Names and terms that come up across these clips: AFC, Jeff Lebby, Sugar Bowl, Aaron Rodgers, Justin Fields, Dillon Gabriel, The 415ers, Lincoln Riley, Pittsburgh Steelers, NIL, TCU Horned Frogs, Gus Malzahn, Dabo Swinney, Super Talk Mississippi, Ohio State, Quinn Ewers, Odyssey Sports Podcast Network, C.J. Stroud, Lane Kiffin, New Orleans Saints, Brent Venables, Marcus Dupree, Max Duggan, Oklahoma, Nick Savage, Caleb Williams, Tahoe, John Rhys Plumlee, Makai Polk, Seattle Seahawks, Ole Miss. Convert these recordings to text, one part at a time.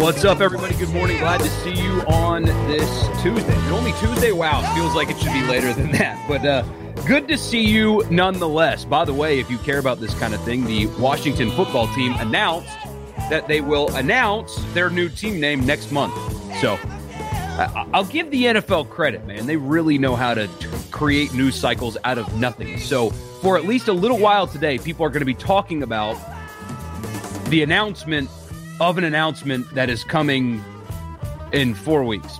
What's up, everybody? Good morning. Glad to see you on this Tuesday. Is it only Tuesday? Wow, it feels like it should be later than that. But good to see you nonetheless. By the way, if you care about this kind of thing, the Washington football team announced that they will announce their new team name next month. So I'll give the NFL credit, man. They really know how to create news cycles out of nothing. So for at least a little while today, people are going to be talking about the announcement of an announcement that is coming in 4 weeks.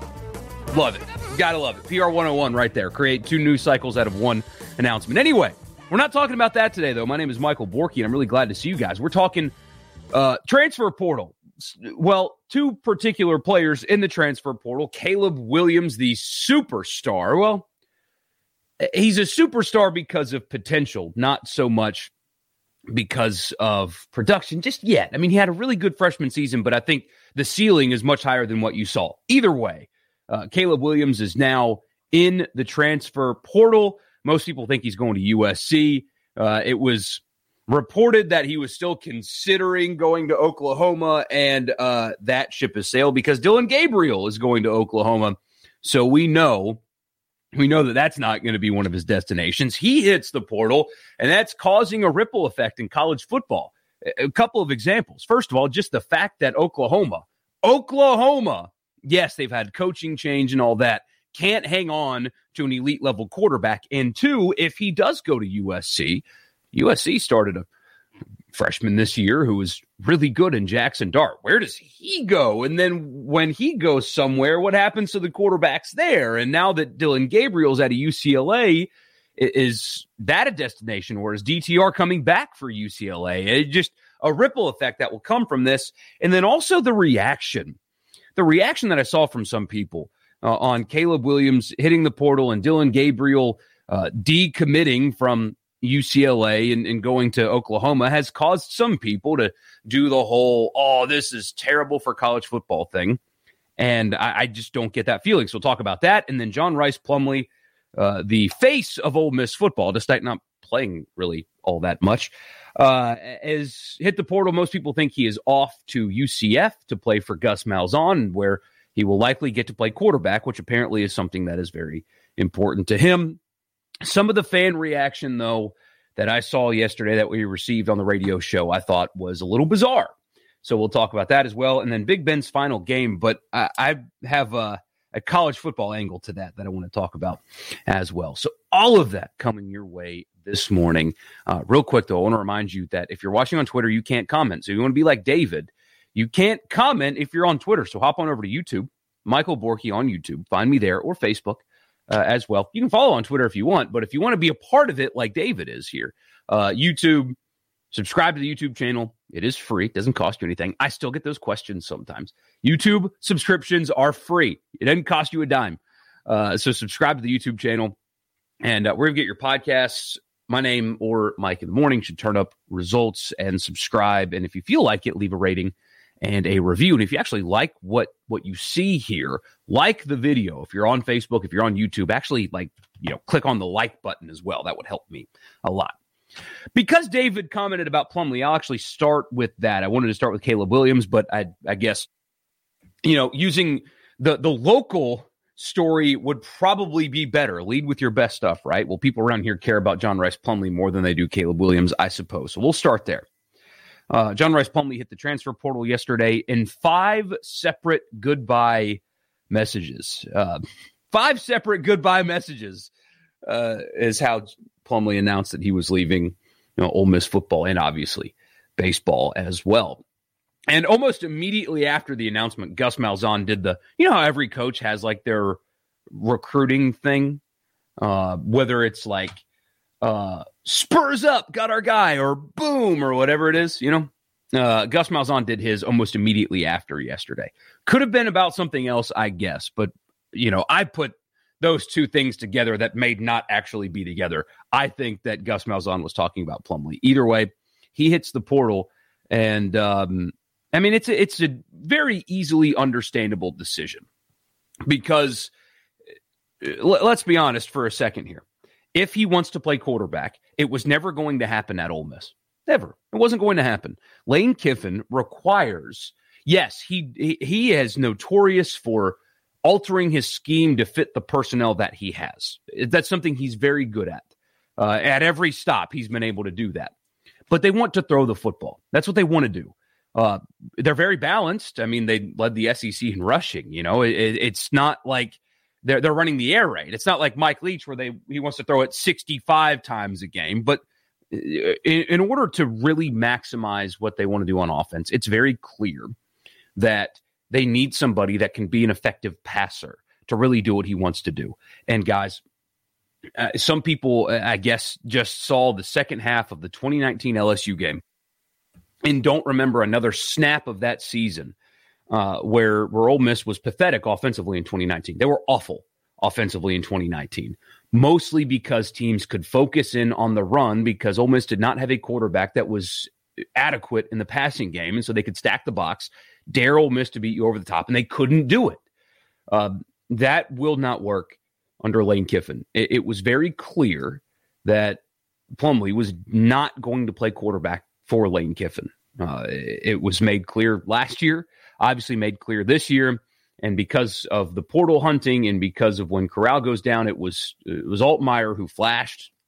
Love it. Gotta love it. PR 101 right there. Create two news cycles out of one announcement. Anyway, we're not talking about that today, though. My name is Michael Borky, and I'm really glad to see you guys. We're talking transfer portal. Well, two particular players in the transfer portal. Caleb Williams, the superstar. Well, he's a superstar because of potential, not so much because of production just yet. I mean, he had a really good freshman season, but I think the ceiling is much higher than what you saw. Either way, Caleb Williams is now in the transfer portal. Most people think he's going to USC. It was reported that he was still considering going to Oklahoma, and that ship has sailed because Dillon Gabriel is going to Oklahoma. So we know that that's not going to be one of his destinations. He hits the portal, and that's causing a ripple effect in college football. A couple of examples. First of all, just the fact that Oklahoma, yes, they've had coaching change and all that, can't hang on to an elite-level quarterback. And two, if he does go to USC, USC started a freshman this year who was really good in Jackson Dart. Where does he go? And then when he goes somewhere, what happens to the quarterbacks there? And now that Dillon Gabriel's out of UCLA, is that a destination, or is DTR coming back for UCLA? It's just a ripple effect that will come from this. And then also the reaction that I saw from some people on Caleb Williams hitting the portal and Dillon Gabriel decommitting from UCLA and going to Oklahoma has caused some people to do the whole, oh, this is terrible for college football thing. And I just don't get that feeling. So we'll talk about that. And then John Rhys Plumlee, the face of Ole Miss football, despite not playing really all that much, has hit the portal. Most people think he is off to UCF to play for Gus Malzahn, where he will likely get to play quarterback, which apparently is something that is very important to him. Some of the fan reaction, though, that I saw yesterday that we received on the radio show, I thought was a little bizarre. So we'll talk about that as well. And then Big Ben's final game. But I have a college football angle to that I want to talk about as well. So all of that coming your way this morning. Real quick, though, I want to remind you that if you're watching on Twitter, you can't comment. So you want to be like David. You can't comment if you're on Twitter. So hop on over to YouTube, Michael Borky on YouTube. Find me there or Facebook. As well. You can follow on Twitter if you want, but if you want to be a part of it like David is here, YouTube, subscribe to the YouTube channel. It is free. It doesn't cost you anything. I still get those questions sometimes. YouTube subscriptions are free. It doesn't cost you a dime. So subscribe to the YouTube channel, and we're going to get your podcasts. My name or Mike in the Morning should turn up results and subscribe. And if you feel like it, leave a rating and a review. And if you actually like what you see here, like the video. If you're on Facebook, if you're on YouTube, actually click on the like button as well. That would help me a lot. Because David commented about Plumlee, I'll actually start with that. I wanted to start with Caleb Williams, but I guess, using the local story would probably be better. Lead with your best stuff, right? Well, people around here care about John Rhys Plumlee more than they do Caleb Williams, I suppose. So we'll start there. John Rhys Plumlee hit the transfer portal yesterday in 5 separate goodbye messages. 5 separate goodbye messages is how Plumlee announced that he was leaving, Ole Miss football and obviously baseball as well. And almost immediately after the announcement, Gus Malzahn did the, how every coach has like their recruiting thing, whether it's like Spurs up, got our guy, or boom, or whatever it is, you know. Gus Malzahn did his almost immediately after yesterday. Could have been about something else, I guess. But, you know, I put those two things together that may not actually be together. I think that Gus Malzahn was talking about Plumlee. Either way, he hits the portal. And, I mean, it's a very easily understandable decision. Because, let's be honest for a second here. If he wants to play quarterback, it was never going to happen at Ole Miss. Never. It wasn't going to happen. Lane Kiffin requires, yes, he is notorious for altering his scheme to fit the personnel that he has. That's something he's very good at. At every stop, he's been able to do that. But they want to throw the football. That's what they want to do. They're very balanced. I mean, they led the SEC in rushing. You know, it's not like they're running the air raid. It's not like Mike Leach where he wants to throw it 65 times a game, but in order to really maximize what they want to do on offense, it's very clear that they need somebody that can be an effective passer to really do what he wants to do. And guys, some people, I guess, just saw the second half of the 2019 LSU game and don't remember another snap of that season where Ole Miss was pathetic offensively in 2019. They were awful offensively in 2019. Mostly because teams could focus in on the run because Ole Miss did not have a quarterback that was adequate in the passing game, and so they could stack the box, dare Ole Miss to beat you over the top, and they couldn't do it. That will not work under Lane Kiffin. It was very clear that Plumlee was not going to play quarterback for Lane Kiffin. It was made clear last year, obviously made clear this year. And because of the portal hunting and because of when Corral goes down, it was Altmaier who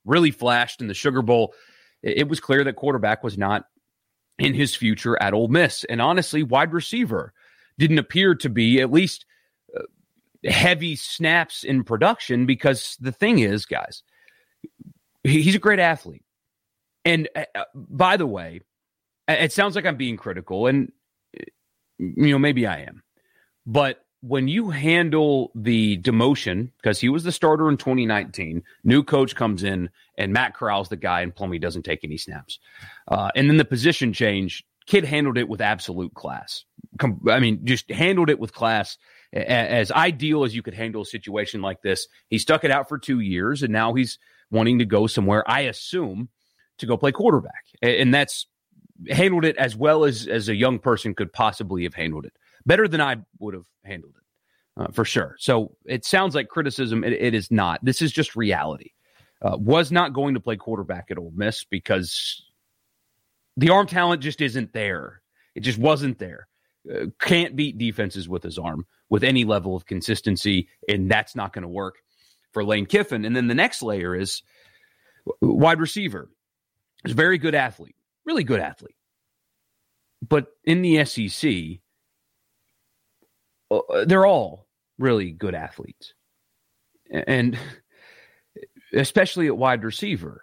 really flashed in the Sugar Bowl. It was clear that quarterback was not in his future at Ole Miss. And honestly, wide receiver didn't appear to be at least heavy snaps in production because the thing is, guys, he's a great athlete. And by the way, it sounds like I'm being critical and, you know, maybe I am. But when you handle the demotion, because he was the starter in 2019, new coach comes in and Matt Corral's the guy and Plumlee doesn't take any snaps. And then the position change, kid handled it with absolute class. Just handled it with class, as ideal as you could handle a situation like this. He stuck it out for 2 years and now he's wanting to go somewhere, I assume, to go play quarterback. And that's handled it as well as a young person could possibly have handled it. Better than I would have handled it, for sure. So it sounds like criticism. It is not. This is just reality. Was not going to play quarterback at Ole Miss because the arm talent just isn't there. It just wasn't there. Can't beat defenses with his arm with any level of consistency, and that's not going to work for Lane Kiffin. And then the next layer is wide receiver. He's a very good athlete, really good athlete. But in the SEC... they're all really good athletes, and especially at wide receiver.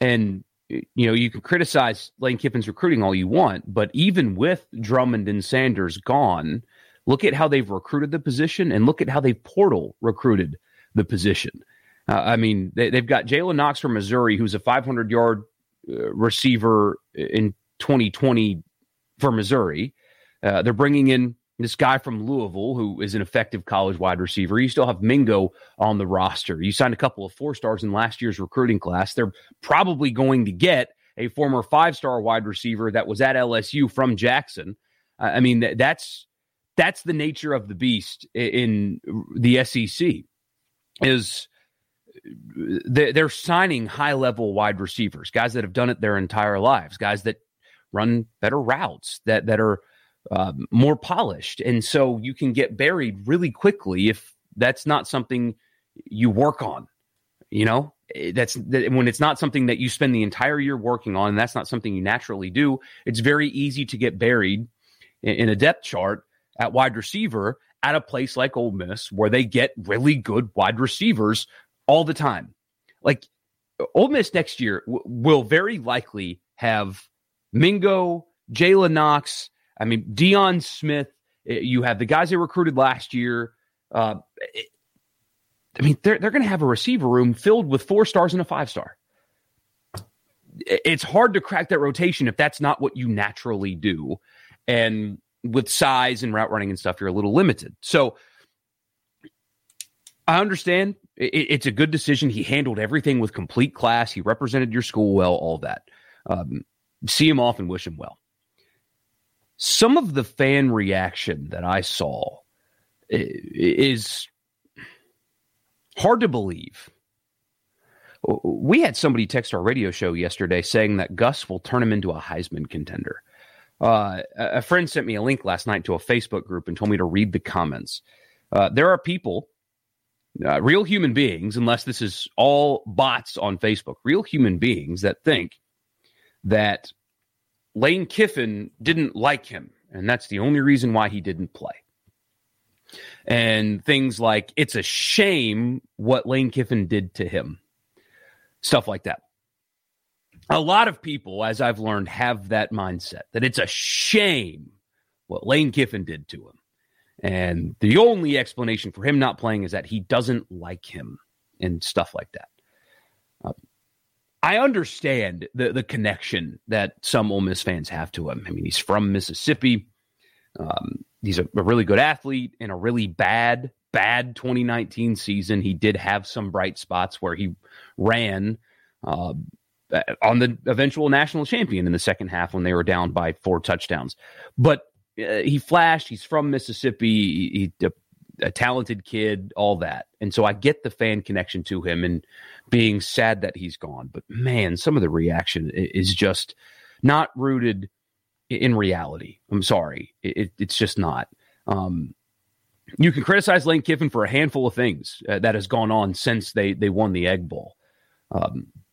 And, you know, you can criticize Lane Kiffin's recruiting all you want, but even with Drummond and Sanders gone, look at how they've recruited the position and look at how they've portal recruited the position. They've got Jalen Knox from Missouri, who's a 500-yard receiver in 2020 for Missouri. They're bringing in this guy from Louisville, who is an effective college wide receiver. You still have Mingo on the roster. You signed a couple of 4-stars in last year's recruiting class. They're probably going to get a former 5-star wide receiver that was at LSU from Jackson. That's the nature of the beast in the SEC. Is they're signing high-level wide receivers, guys that have done it their entire lives, guys that run better routes, that are more polished. And so you can get buried really quickly if that's not something you work on. You know, when it's not something that you spend the entire year working on, and that's not something you naturally do, it's very easy to get buried in a depth chart at wide receiver at a place like Ole Miss, where they get really good wide receivers all the time. Like Ole Miss next year will very likely have Mingo, Jalen Knox, Deion Smith. You have the guys they recruited last year. I mean, they're going to have a receiver room filled with 4 stars and a 5-star. It's hard to crack that rotation if that's not what you naturally do. And with size and route running and stuff, you're a little limited. So I understand it's a good decision. He handled everything with complete class. He represented your school well, all that. See him off and wish him well. Some of the fan reaction that I saw is hard to believe. We had somebody text our radio show yesterday saying that Gus will turn him into a Heisman contender. A friend sent me a link last night to a Facebook group and told me to read the comments. There are people, real human beings, unless this is all bots on Facebook, real human beings that think that Lane Kiffin didn't like him, and that's the only reason why he didn't play. And things like, it's a shame what Lane Kiffin did to him. Stuff like that. A lot of people, as I've learned, have that mindset that it's a shame what Lane Kiffin did to him. And the only explanation for him not playing is that he doesn't like him and stuff like that. I understand the connection that some Ole Miss fans have to him. I mean, he's from Mississippi. He's a really good athlete in a really bad 2019 season. He did have some bright spots where he ran on the eventual national champion in the second half when they were down by 4 touchdowns. But he flashed. He's from Mississippi. He's a talented kid, all that. And so I get the fan connection to him and being sad that he's gone. But, man, some of the reaction is just not rooted in reality. I'm sorry. It's just not. You can criticize Lane Kiffin for a handful of things that has gone on since they won the Egg Bowl.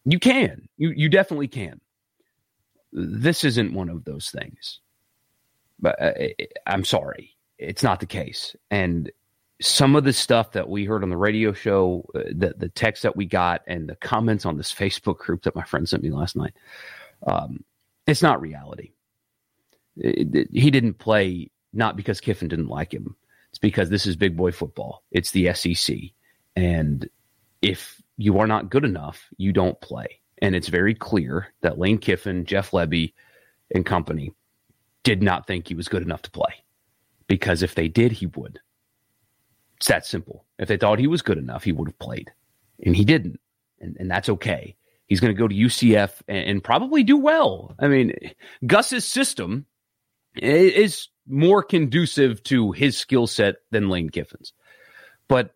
You can. You definitely can. This isn't one of those things. But I'm sorry. It's not the case. And some of the stuff that we heard on the radio show, the text that we got, and the comments on this Facebook group that my friend sent me last night, it's not reality. He didn't play not because Kiffin didn't like him. It's because this is big boy football. It's the SEC. And if you are not good enough, you don't play. And it's very clear that Lane Kiffin, Jeff Lebby, and company did not think he was good enough to play. Because if they did, he would. It's that simple. If they thought he was good enough, he would have played. And he didn't. And that's okay. He's going to go to UCF and probably do well. I mean, Gus's system is more conducive to his skill set than Lane Kiffin's. But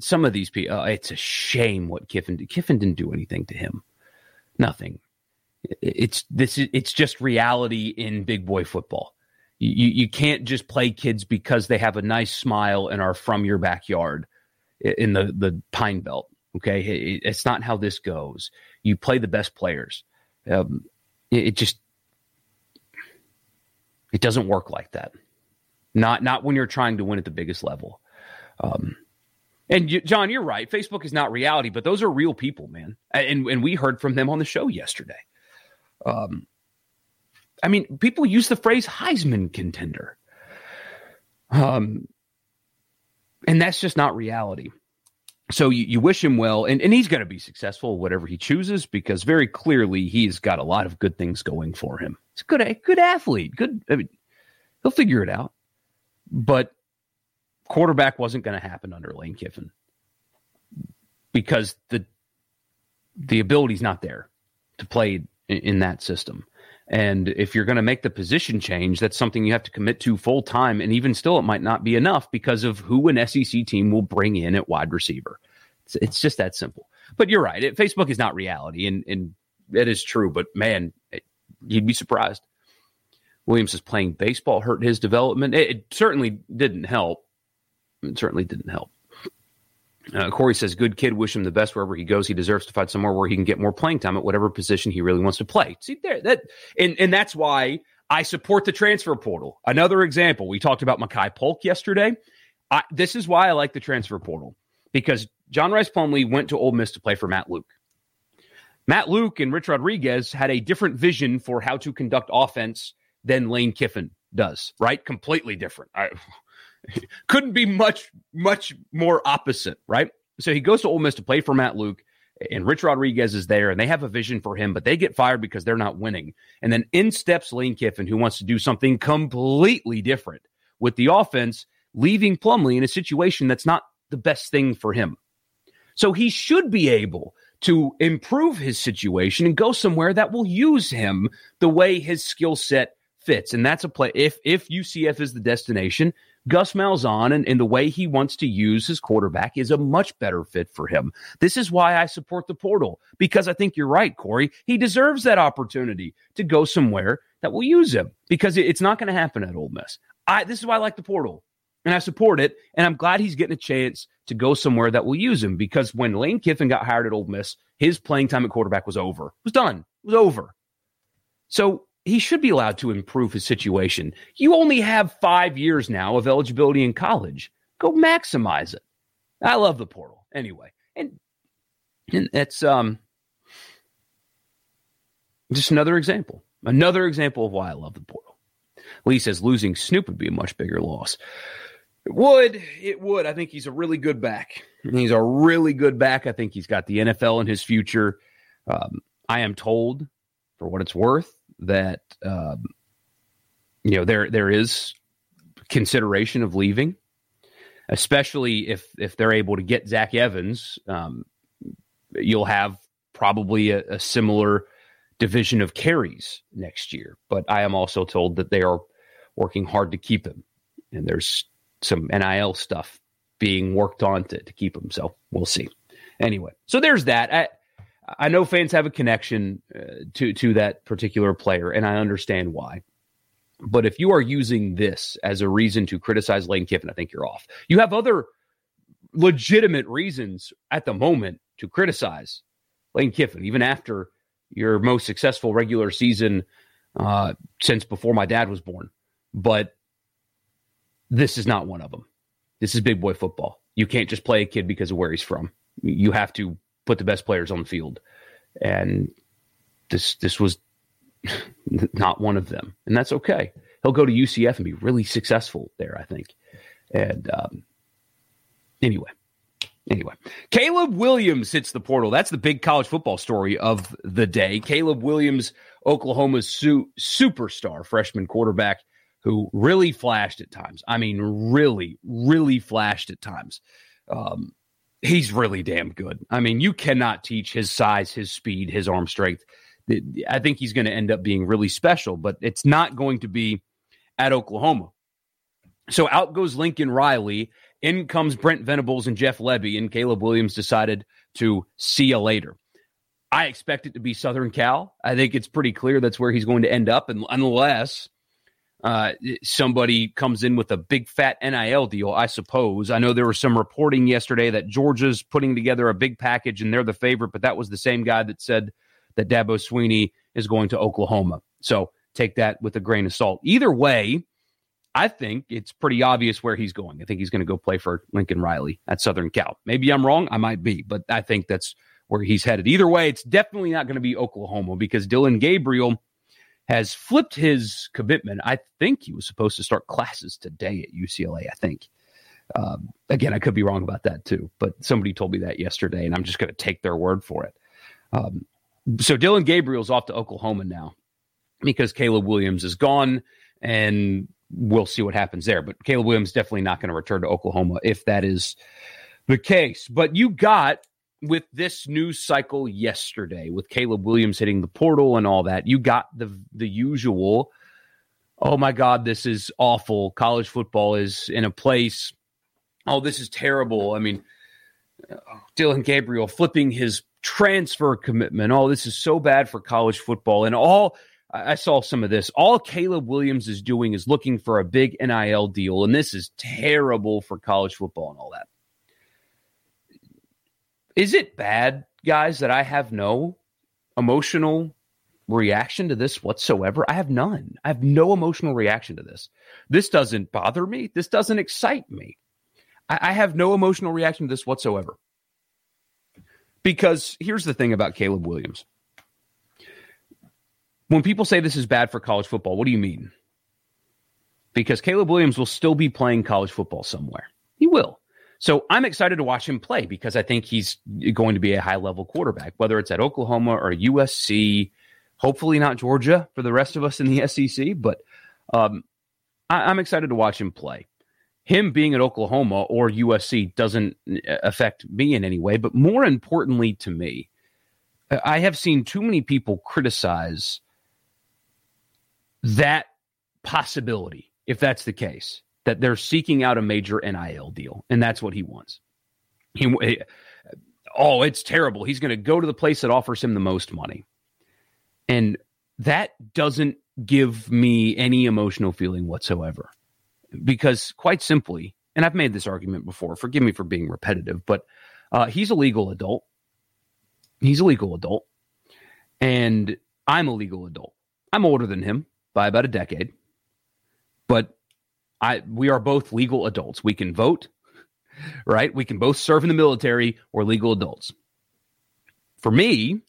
some of these people, it's a shame what Kiffin did. Kiffin didn't do anything to him. Nothing. It's just reality in big boy football. You can't just play kids because they have a nice smile and are from your backyard in the Pine Belt. Okay, it's not how this goes. You play the best players. It doesn't work like that. Not when you're trying to win at the biggest level. And John, you're right. Facebook is not reality, but those are real people, man. And we heard from them on the show yesterday. I mean, people use the phrase Heisman contender. And that's just not reality. So you wish him well, and he's going to be successful, whatever he chooses, because very clearly he's got a lot of good things going for him. He's a good athlete. Good. I mean, he'll figure it out. But quarterback wasn't going to happen under Lane Kiffin because the ability's not there to play in that system. And if you're going to make the position change, that's something you have to commit to full time. And even still, it might not be enough because of who an SEC team will bring in at wide receiver. It's just that simple. But you're right. Facebook is not reality. And that is true. But, man, you'd be surprised. Williams is playing baseball hurt his development. It certainly didn't help. It certainly didn't help. Corey says, good kid, wish him the best wherever he goes. He deserves to find somewhere where he can get more playing time at whatever position he really wants to play. See, there, that, and that's why I support the transfer portal. Another example, we talked about Makai Polk yesterday. This is why I like the transfer portal, because John Rhys Plumlee went to Ole Miss to play for Matt Luke. Matt Luke and Rich Rodriguez had a different vision for how to conduct offense than Lane Kiffin does, right? Completely different. Couldn't be much more opposite, right? So he goes to Ole Miss to play for Matt Luke, and Rich Rodriguez is there, and they have a vision for him, but they get fired because they're not winning. And then in steps Lane Kiffin, who wants to do something completely different with the offense, leaving Plumlee in a situation that's not the best thing for him. So he should be able to improve his situation and go somewhere that will use him the way his skill set fits. And that's a play. If UCF is the destination, Gus Malzahn and the way he wants to use his quarterback is a much better fit for him. This is why I support the portal, because I think you're right, Corey. He deserves that opportunity to go somewhere that will use him, because it's not going to happen at Ole Miss. This is why I like the portal, and I support it, and I'm glad he's getting a chance to go somewhere that will use him, because when Lane Kiffin got hired at Ole Miss, his playing time at quarterback was over. It was done. It was over. So he should be allowed to improve his situation. You only have 5 years now of eligibility in college. Go maximize it. I love the portal anyway. And it's just another example of why I love the portal. Lee says losing Snoop would be a much bigger loss. It would. I think he's a really good back. I think he's got the NFL in his future. I am told, for what it's worth, that there is consideration of leaving, especially if they're able to get Zach Evans. You'll have probably a similar division of carries next year. But I am also told that they are working hard to keep him, and there's some NIL stuff being worked on to keep him. So we'll see. Anyway, so there's that. I know fans have a connection to that particular player, and I understand why. But if you are using this as a reason to criticize Lane Kiffin, I think you're off. You have other legitimate reasons at the moment to criticize Lane Kiffin, even after your most successful regular season since before my dad was born. But this is not one of them. This is big boy football. You can't just play a kid because of where he's from. You have to put the best players on the field. And this was not one of them. And that's okay. He'll go to UCF and be really successful there, I think. And anyway, Caleb Williams hits the portal. That's the big college football story of the day. Caleb Williams, Oklahoma's superstar freshman quarterback, who really flashed at times. I mean, really, really flashed at times. He's really damn good. I mean, you cannot teach his size, his speed, his arm strength. I think he's going to end up being really special, but it's not going to be at Oklahoma. So out goes Lincoln Riley. In comes Brent Venables and Jeff Lebby, and Caleb Williams decided to see you later. I expect it to be Southern Cal. I think it's pretty clear that's where he's going to end up, unless somebody comes in with a big fat NIL deal, I suppose. I know there was some reporting yesterday that Georgia's putting together a big package and they're the favorite, but that was the same guy that said that Dabo Swinney is going to Oklahoma. So take that with a grain of salt. Either way, I think it's pretty obvious where he's going. I think he's going to go play for Lincoln Riley at Southern Cal. Maybe I'm wrong. I might be, but I think that's where he's headed. Either way, it's definitely not going to be Oklahoma, because Dillon Gabriel has flipped his commitment. I think he was supposed to start classes today at UCLA, I think. Again, I could be wrong about that too, but somebody told me that yesterday, and I'm just going to take their word for it. So Dillon Gabriel's off to Oklahoma now because Caleb Williams is gone, and we'll see what happens there. But Caleb Williams definitely not going to return to Oklahoma if that is the case. But you got, with this news cycle yesterday, with Caleb Williams hitting the portal and all that, you got the usual, oh my God, this is awful. College football is in a place, oh, this is terrible. I mean, Dillon Gabriel flipping his transfer commitment. Oh, this is so bad for college football. And all, I saw some of this, all Caleb Williams is doing is looking for a big NIL deal, and this is terrible for college football and all that. Is it bad, guys, that I have no emotional reaction to this whatsoever? I have none. I have no emotional reaction to this. This doesn't bother me. This doesn't excite me. I have no emotional reaction to this whatsoever. Because here's the thing about Caleb Williams. When people say this is bad for college football, what do you mean? Because Caleb Williams will still be playing college football somewhere. He will. So I'm excited to watch him play because I think he's going to be a high-level quarterback, whether it's at Oklahoma or USC, hopefully not Georgia for the rest of us in the SEC, but I'm excited to watch him play. Him being at Oklahoma or USC doesn't affect me in any way, but more importantly to me, I have seen too many people criticize that possibility, if that's the case, that they're seeking out a major NIL deal, and that's what he wants. Oh, it's terrible. He's going to go to the place that offers him the most money. And that doesn't give me any emotional feeling whatsoever. Because quite simply, and I've made this argument before, forgive me for being repetitive, but he's a legal adult. He's a legal adult. And I'm a legal adult. I'm older than him by about a decade. But we are both legal adults. We can vote, right? We can both serve in the military. We're legal adults. For me,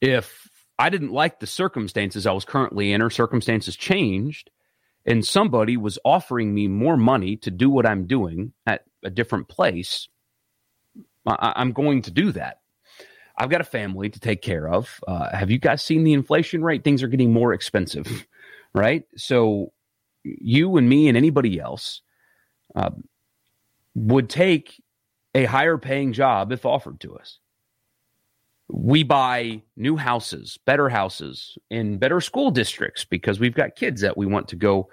if I didn't like the circumstances I was currently in or circumstances changed, and somebody was offering me more money to do what I'm doing at a different place, I'm going to do that. I've got a family to take care of. Have you guys seen the inflation rate? Things are getting more expensive, right? So you and me and anybody else would take a higher paying job if offered to us. We buy new houses, better houses in better school districts because we've got kids that we want to go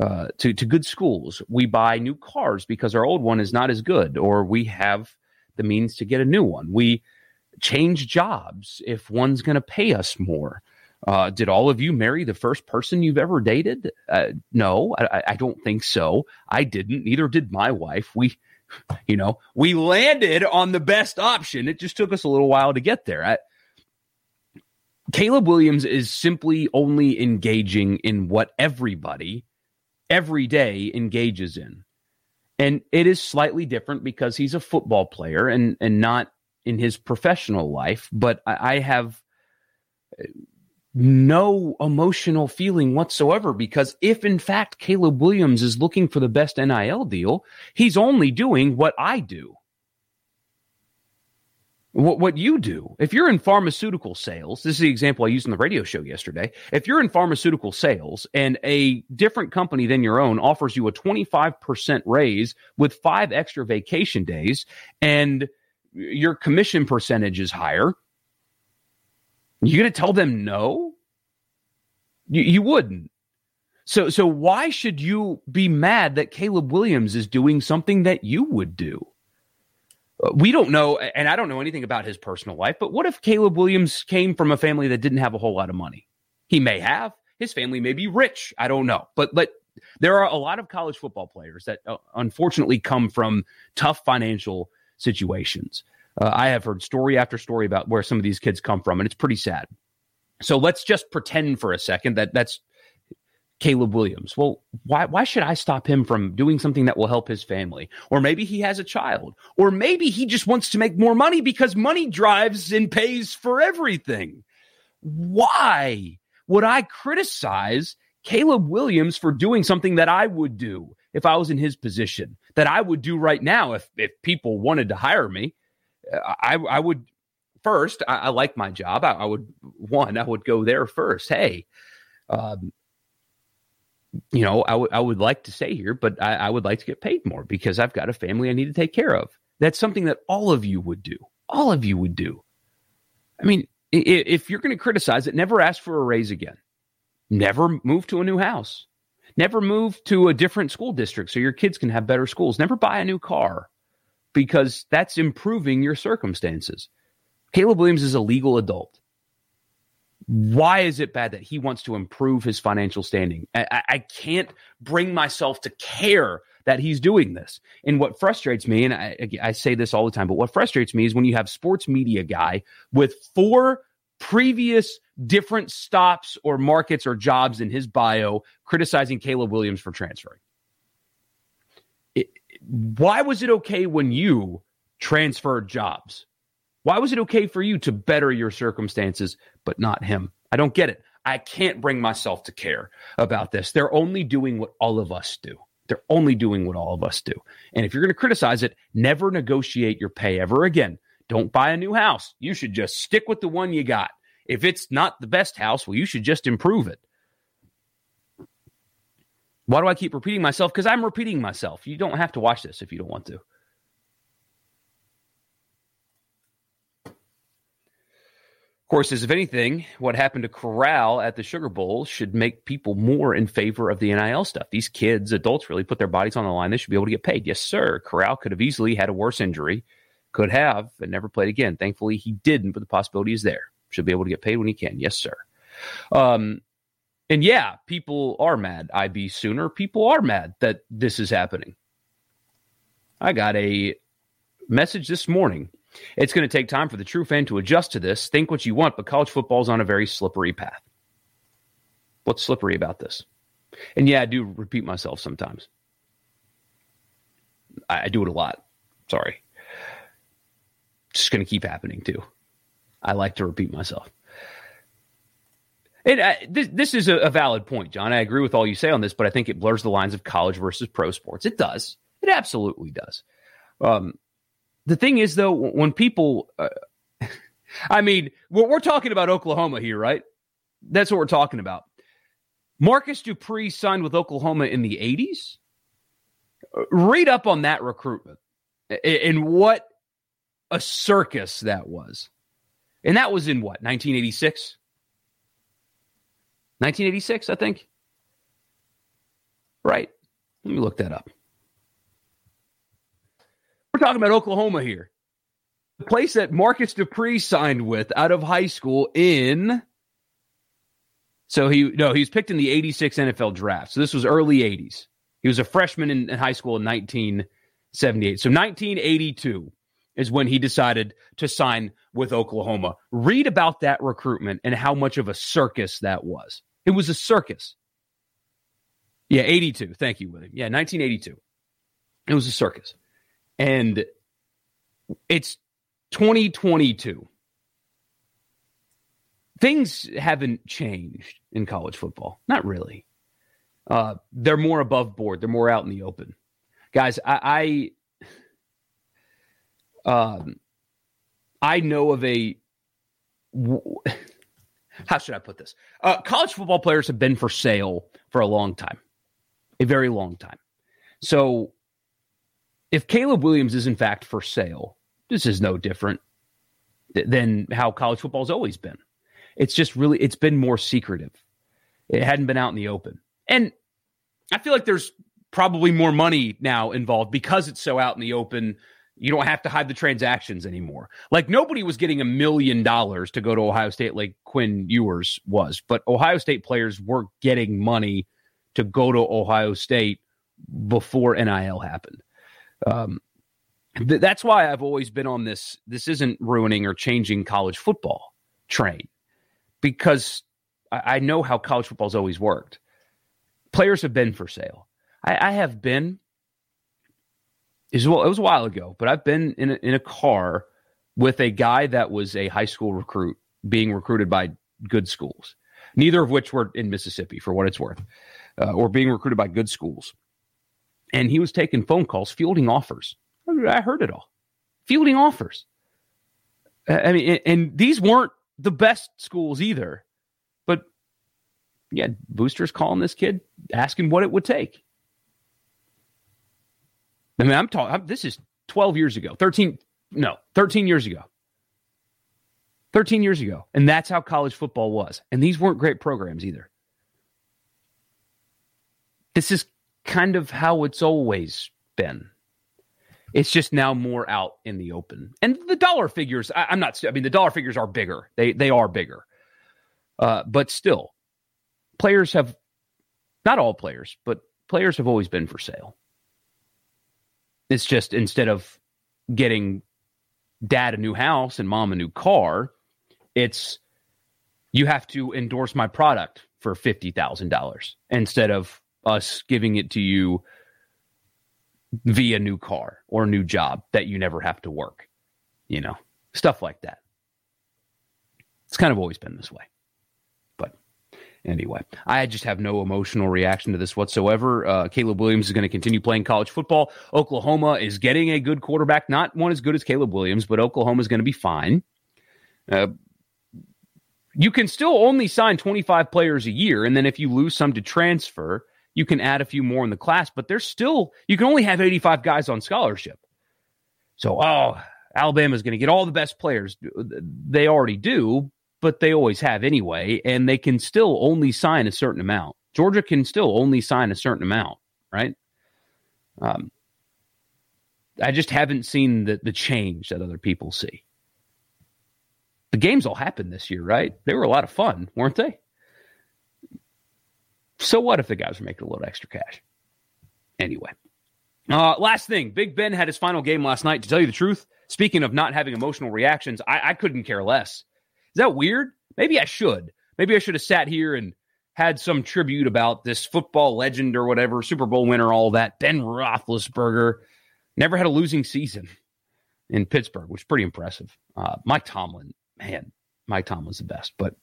to good schools. We buy new cars because our old one is not as good, or we have the means to get a new one. We change jobs if one's going to pay us more. Did all of you marry the first person you've ever dated? No, I don't think so. I didn't. Neither did my wife. We landed on the best option. It just took us a little while to get there. Caleb Williams is simply only engaging in what everybody every day engages in. And it is slightly different because he's a football player and not in his professional life. But I have no emotional feeling whatsoever, because if in fact Caleb Williams is looking for the best NIL deal, he's only doing what I do. What you do. If you're in pharmaceutical sales, this is the example I used on the radio show yesterday. If you're in pharmaceutical sales and a different company than your own offers you a 25% raise with 5 extra vacation days and your commission percentage is higher, you're going to tell them no? You wouldn't. So why should you be mad that Caleb Williams is doing something that you would do? We don't know, and I don't know anything about his personal life, but what if Caleb Williams came from a family that didn't have a whole lot of money? He may have. His family may be rich. I don't know. But there are a lot of college football players that unfortunately come from tough financial situations. I have heard story after story about where some of these kids come from, and it's pretty sad. So let's just pretend for a second that that's Caleb Williams. Well, why should I stop him from doing something that will help his family? Or maybe he has a child. Or maybe he just wants to make more money because money drives and pays for everything. Why would I criticize Caleb Williams for doing something that I would do if I was in his position, that I would do right now if people wanted to hire me? I would first, I like my job. I would go there first. Hey, I would like to stay here, but I would like to get paid more because I've got a family I need to take care of. That's something that all of you would do. All of you would do. I mean, if you're going to criticize it, never ask for a raise again. Never move to a new house. Never move to a different school district so your kids can have better schools. Never buy a new car, because that's improving your circumstances. Caleb Williams is a legal adult. Why is it bad that he wants to improve his financial standing? I can't bring myself to care that he's doing this. And what frustrates me, and I say this all the time, but what frustrates me is when you have sports media guy with 4 previous different stops or markets or jobs in his bio criticizing Caleb Williams for transferring. Why was it okay when you transferred jobs? Why was it okay for you to better your circumstances, but not him? I don't get it. I can't bring myself to care about this. They're only doing what all of us do. They're only doing what all of us do. And if you're going to criticize it, never negotiate your pay ever again. Don't buy a new house. You should just stick with the one you got. If it's not the best house, well, you should just improve it. Why do I keep repeating myself? Because I'm repeating myself. You don't have to watch this if you don't want to. Of course, if anything, what happened to Corral at the Sugar Bowl should make people more in favor of the NIL stuff. These kids, adults, really put their bodies on the line. They should be able to get paid. Yes, sir. Corral could have easily had a worse injury, could have, and never played again. Thankfully, he didn't, but the possibility is there. Should be able to get paid when he can. Yes, sir. And yeah, people are mad. IB Sooner. People are mad that this is happening. I got a message this morning. It's going to take time for the true fan to adjust to this. Think what you want, but college football is on a very slippery path. What's slippery about this? And yeah, I do repeat myself sometimes. I do it a lot. Sorry. It's just going to keep happening too. I like to repeat myself. And this is a valid point, John. I agree with all you say on this, but I think it blurs the lines of college versus pro sports. It does. It absolutely does. The thing is, though, when people, I mean, we're talking about Oklahoma here, right? That's what we're talking about. Marcus Dupree signed with Oklahoma in the 80s. Read up on that recruitment and what a circus that was. And that was in what, 1986? 1986, I think. Right. Let me look that up. We're talking about Oklahoma here. The place that Marcus Dupree signed with out of high school in... he was picked in the 86 NFL draft. So this was early 80s. He was a freshman in high school in 1978. So 1982 is when he decided to sign with Oklahoma. Read about that recruitment and how much of a circus that was. It was a circus. Yeah, 82. Thank you, William. Yeah, 1982. It was a circus. And it's 2022. Things haven't changed in college football. Not really. They're more above board. They're more out in the open. Guys, I know of how should I put this? College football players have been for sale for a long time, a very long time. So if Caleb Williams is in fact for sale, this is no different than how college football has always been. It's just really, it's been more secretive. It hadn't been out in the open. And I feel like there's probably more money now involved because it's so out in the open. You don't have to hide the transactions anymore. Like, nobody was getting $1 million to go to Ohio State like Quinn Ewers was, but Ohio State players were getting money to go to Ohio State before NIL happened. That's why I've always been on this. This isn't ruining or changing college football train, because I know how college football's always worked. Players have been for sale. I have been. It was a while ago, but I've been in a car with a guy that was a high school recruit being recruited by good schools, neither of which were in Mississippi, for what it's worth, or being recruited by good schools. And he was taking phone calls, fielding offers. I heard it all. Fielding offers. I mean, and these weren't the best schools either. But yeah, boosters calling this kid, asking what it would take. I mean, I'm talking, this is 13 years ago. 13 years ago. And that's how college football was. And these weren't great programs either. This is kind of how it's always been. It's just now more out in the open. And the dollar figures, the dollar figures are bigger. They are bigger. But still, players have, not all players, but players have always been for sale. It's just, instead of getting dad a new house and mom a new car, it's, you have to endorse my product for $50,000 instead of us giving it to you via new car or new job that you never have to work, stuff like that. It's kind of always been this way. But Anyway, I just have no emotional reaction to this whatsoever. Caleb Williams is going to continue playing college football. Oklahoma is getting a good quarterback, not one as good as Caleb Williams, but Oklahoma is going to be fine. You can still only sign 25 players a year, and then if you lose some to transfer, you can add a few more in the class, but there's still, you can only have 85 guys on scholarship. So, Alabama's going to get all the best players. They already do, but they always have anyway, and they can still only sign a certain amount. Georgia can still only sign a certain amount, right? I just haven't seen the change that other people see. The games all happened this year, right? They were a lot of fun, weren't they? So what if the guys were making a little extra cash? Anyway. Last thing, Big Ben had his final game last night. To tell you the truth, speaking of not having emotional reactions, I couldn't care less. Is that weird? Maybe I should. Maybe I should have sat here and had some tribute about this football legend or whatever, Super Bowl winner, all that. Ben Roethlisberger never had a losing season in Pittsburgh, which is pretty impressive. Mike Tomlin, man, Mike Tomlin's the best. But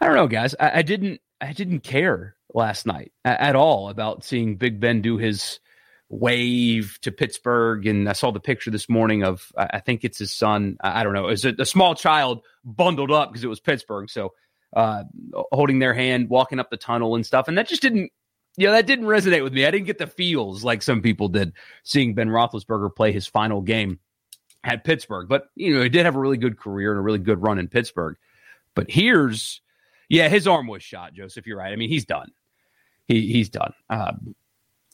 I don't know, guys. I didn't care last night at all about seeing Big Ben do his wave to Pittsburgh. And I saw the picture this morning of, I think it's his son. I don't know. It's a small child bundled up because it was Pittsburgh. So holding their hand, walking up the tunnel and stuff. And that just didn't, that didn't resonate with me. I didn't get the feels like some people did seeing Ben Roethlisberger play his final game at Pittsburgh. But, he did have a really good career and a really good run in Pittsburgh. But his arm was shot, Joseph. You're right. I mean, he's done. He's done.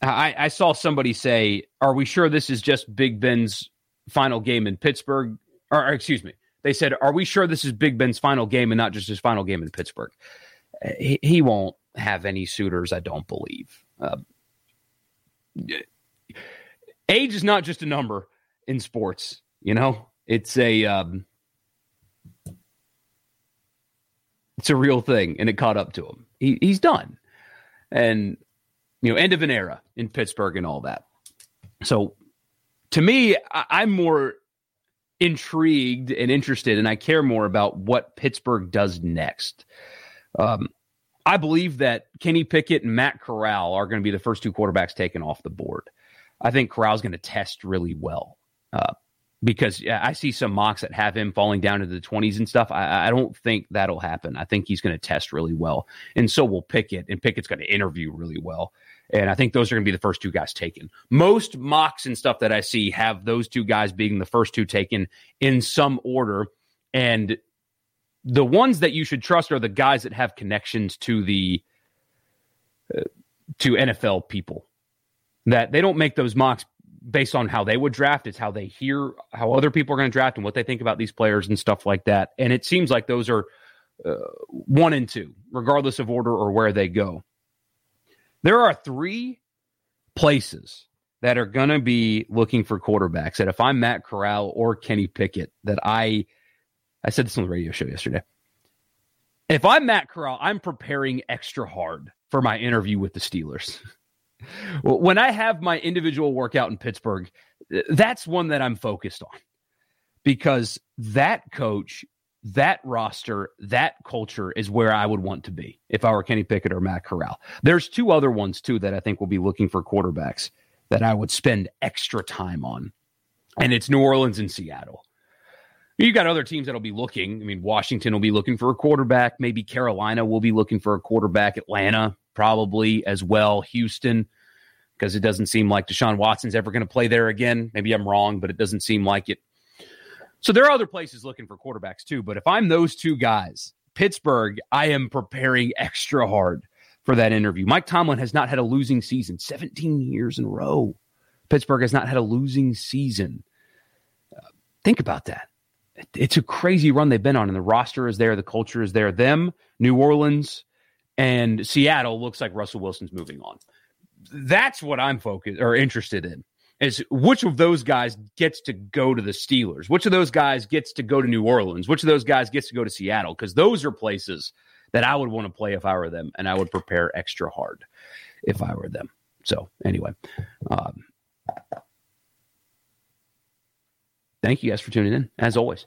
I saw somebody say, are we sure this is just Big Ben's final game in Pittsburgh? Or excuse me. They said, are we sure this is Big Ben's final game and not just his final game in Pittsburgh? He won't have any suitors, I don't believe. Age is not just a number in sports. It's a... It's a real thing, and it caught up to him. He's done. And, end of an era in Pittsburgh and all that. So, to me, I'm more intrigued and interested, and I care more about what Pittsburgh does next. I believe that Kenny Pickett and Matt Corral are going to be the first two quarterbacks taken off the board. I think Corral's going to test really well. Because I see some mocks that have him falling down into the 20s and stuff. I don't think that'll happen. I think he's going to test really well. And so will Pickett. And Pickett's going to interview really well. And I think those are going to be the first two guys taken. Most mocks and stuff that I see have those two guys being the first two taken in some order. And the ones that you should trust are the guys that have connections to the to NFL people. That they don't make those mocks based on how they would draft. It's how they hear how other people are going to draft and what they think about these players and stuff like that. And it seems like those are 1 and 2, regardless of order or where they go. There are 3 places that are going to be looking for quarterbacks that if I'm Matt Corral or Kenny Pickett, that I said this on the radio show yesterday. If I'm Matt Corral, I'm preparing extra hard for my interview with the Steelers. When I have my individual workout in Pittsburgh, that's one that I'm focused on because that coach, that roster, that culture is where I would want to be if I were Kenny Pickett or Matt Corral. There's 2 other ones, too, that I think will be looking for quarterbacks that I would spend extra time on, and it's New Orleans and Seattle. You've got other teams that'll be looking. I mean, Washington will be looking for a quarterback. Maybe Carolina will be looking for a quarterback. Atlanta probably as well. Houston, because it doesn't seem like Deshaun Watson's ever going to play there again. Maybe I'm wrong, but it doesn't seem like it. So there are other places looking for quarterbacks too. But if I'm those 2 guys, Pittsburgh, I am preparing extra hard for that interview. Mike Tomlin has not had a losing season 17 years in a row. Pittsburgh has not had a losing season. Think about that. It's a crazy run they've been on, and the roster is there, the culture is there. Them, New Orleans, and Seattle looks like Russell Wilson's moving on. That's what I'm focused or interested in, is which of those guys gets to go to the Steelers? Which of those guys gets to go to New Orleans? Which of those guys gets to go to Seattle? Because those are places that I would want to play if I were them, and I would prepare extra hard if I were them. So anyway, thank you guys for tuning in, as always.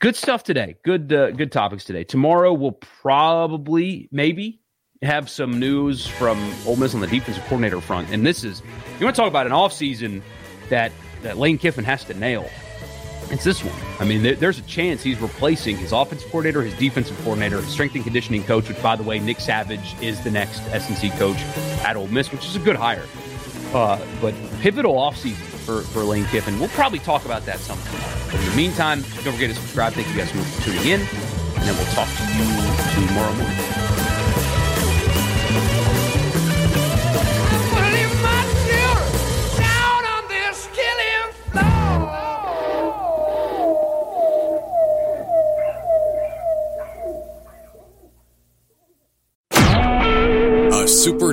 Good stuff today. Good topics today. Tomorrow we'll probably, maybe, have some news from Ole Miss on the defensive coordinator front. And this is, you want to talk about an offseason that Lane Kiffin has to nail. It's this one. I mean, there's a chance he's replacing his offensive coordinator, his defensive coordinator, his strength and conditioning coach, which, by the way, Nick Savage is the next S&C coach at Ole Miss, which is a good hire. But pivotal offseason for Lane Kiffin. We'll probably talk about that sometime. But in the meantime, don't forget to subscribe. Thank you guys for tuning in, and then we'll talk to you tomorrow morning. Super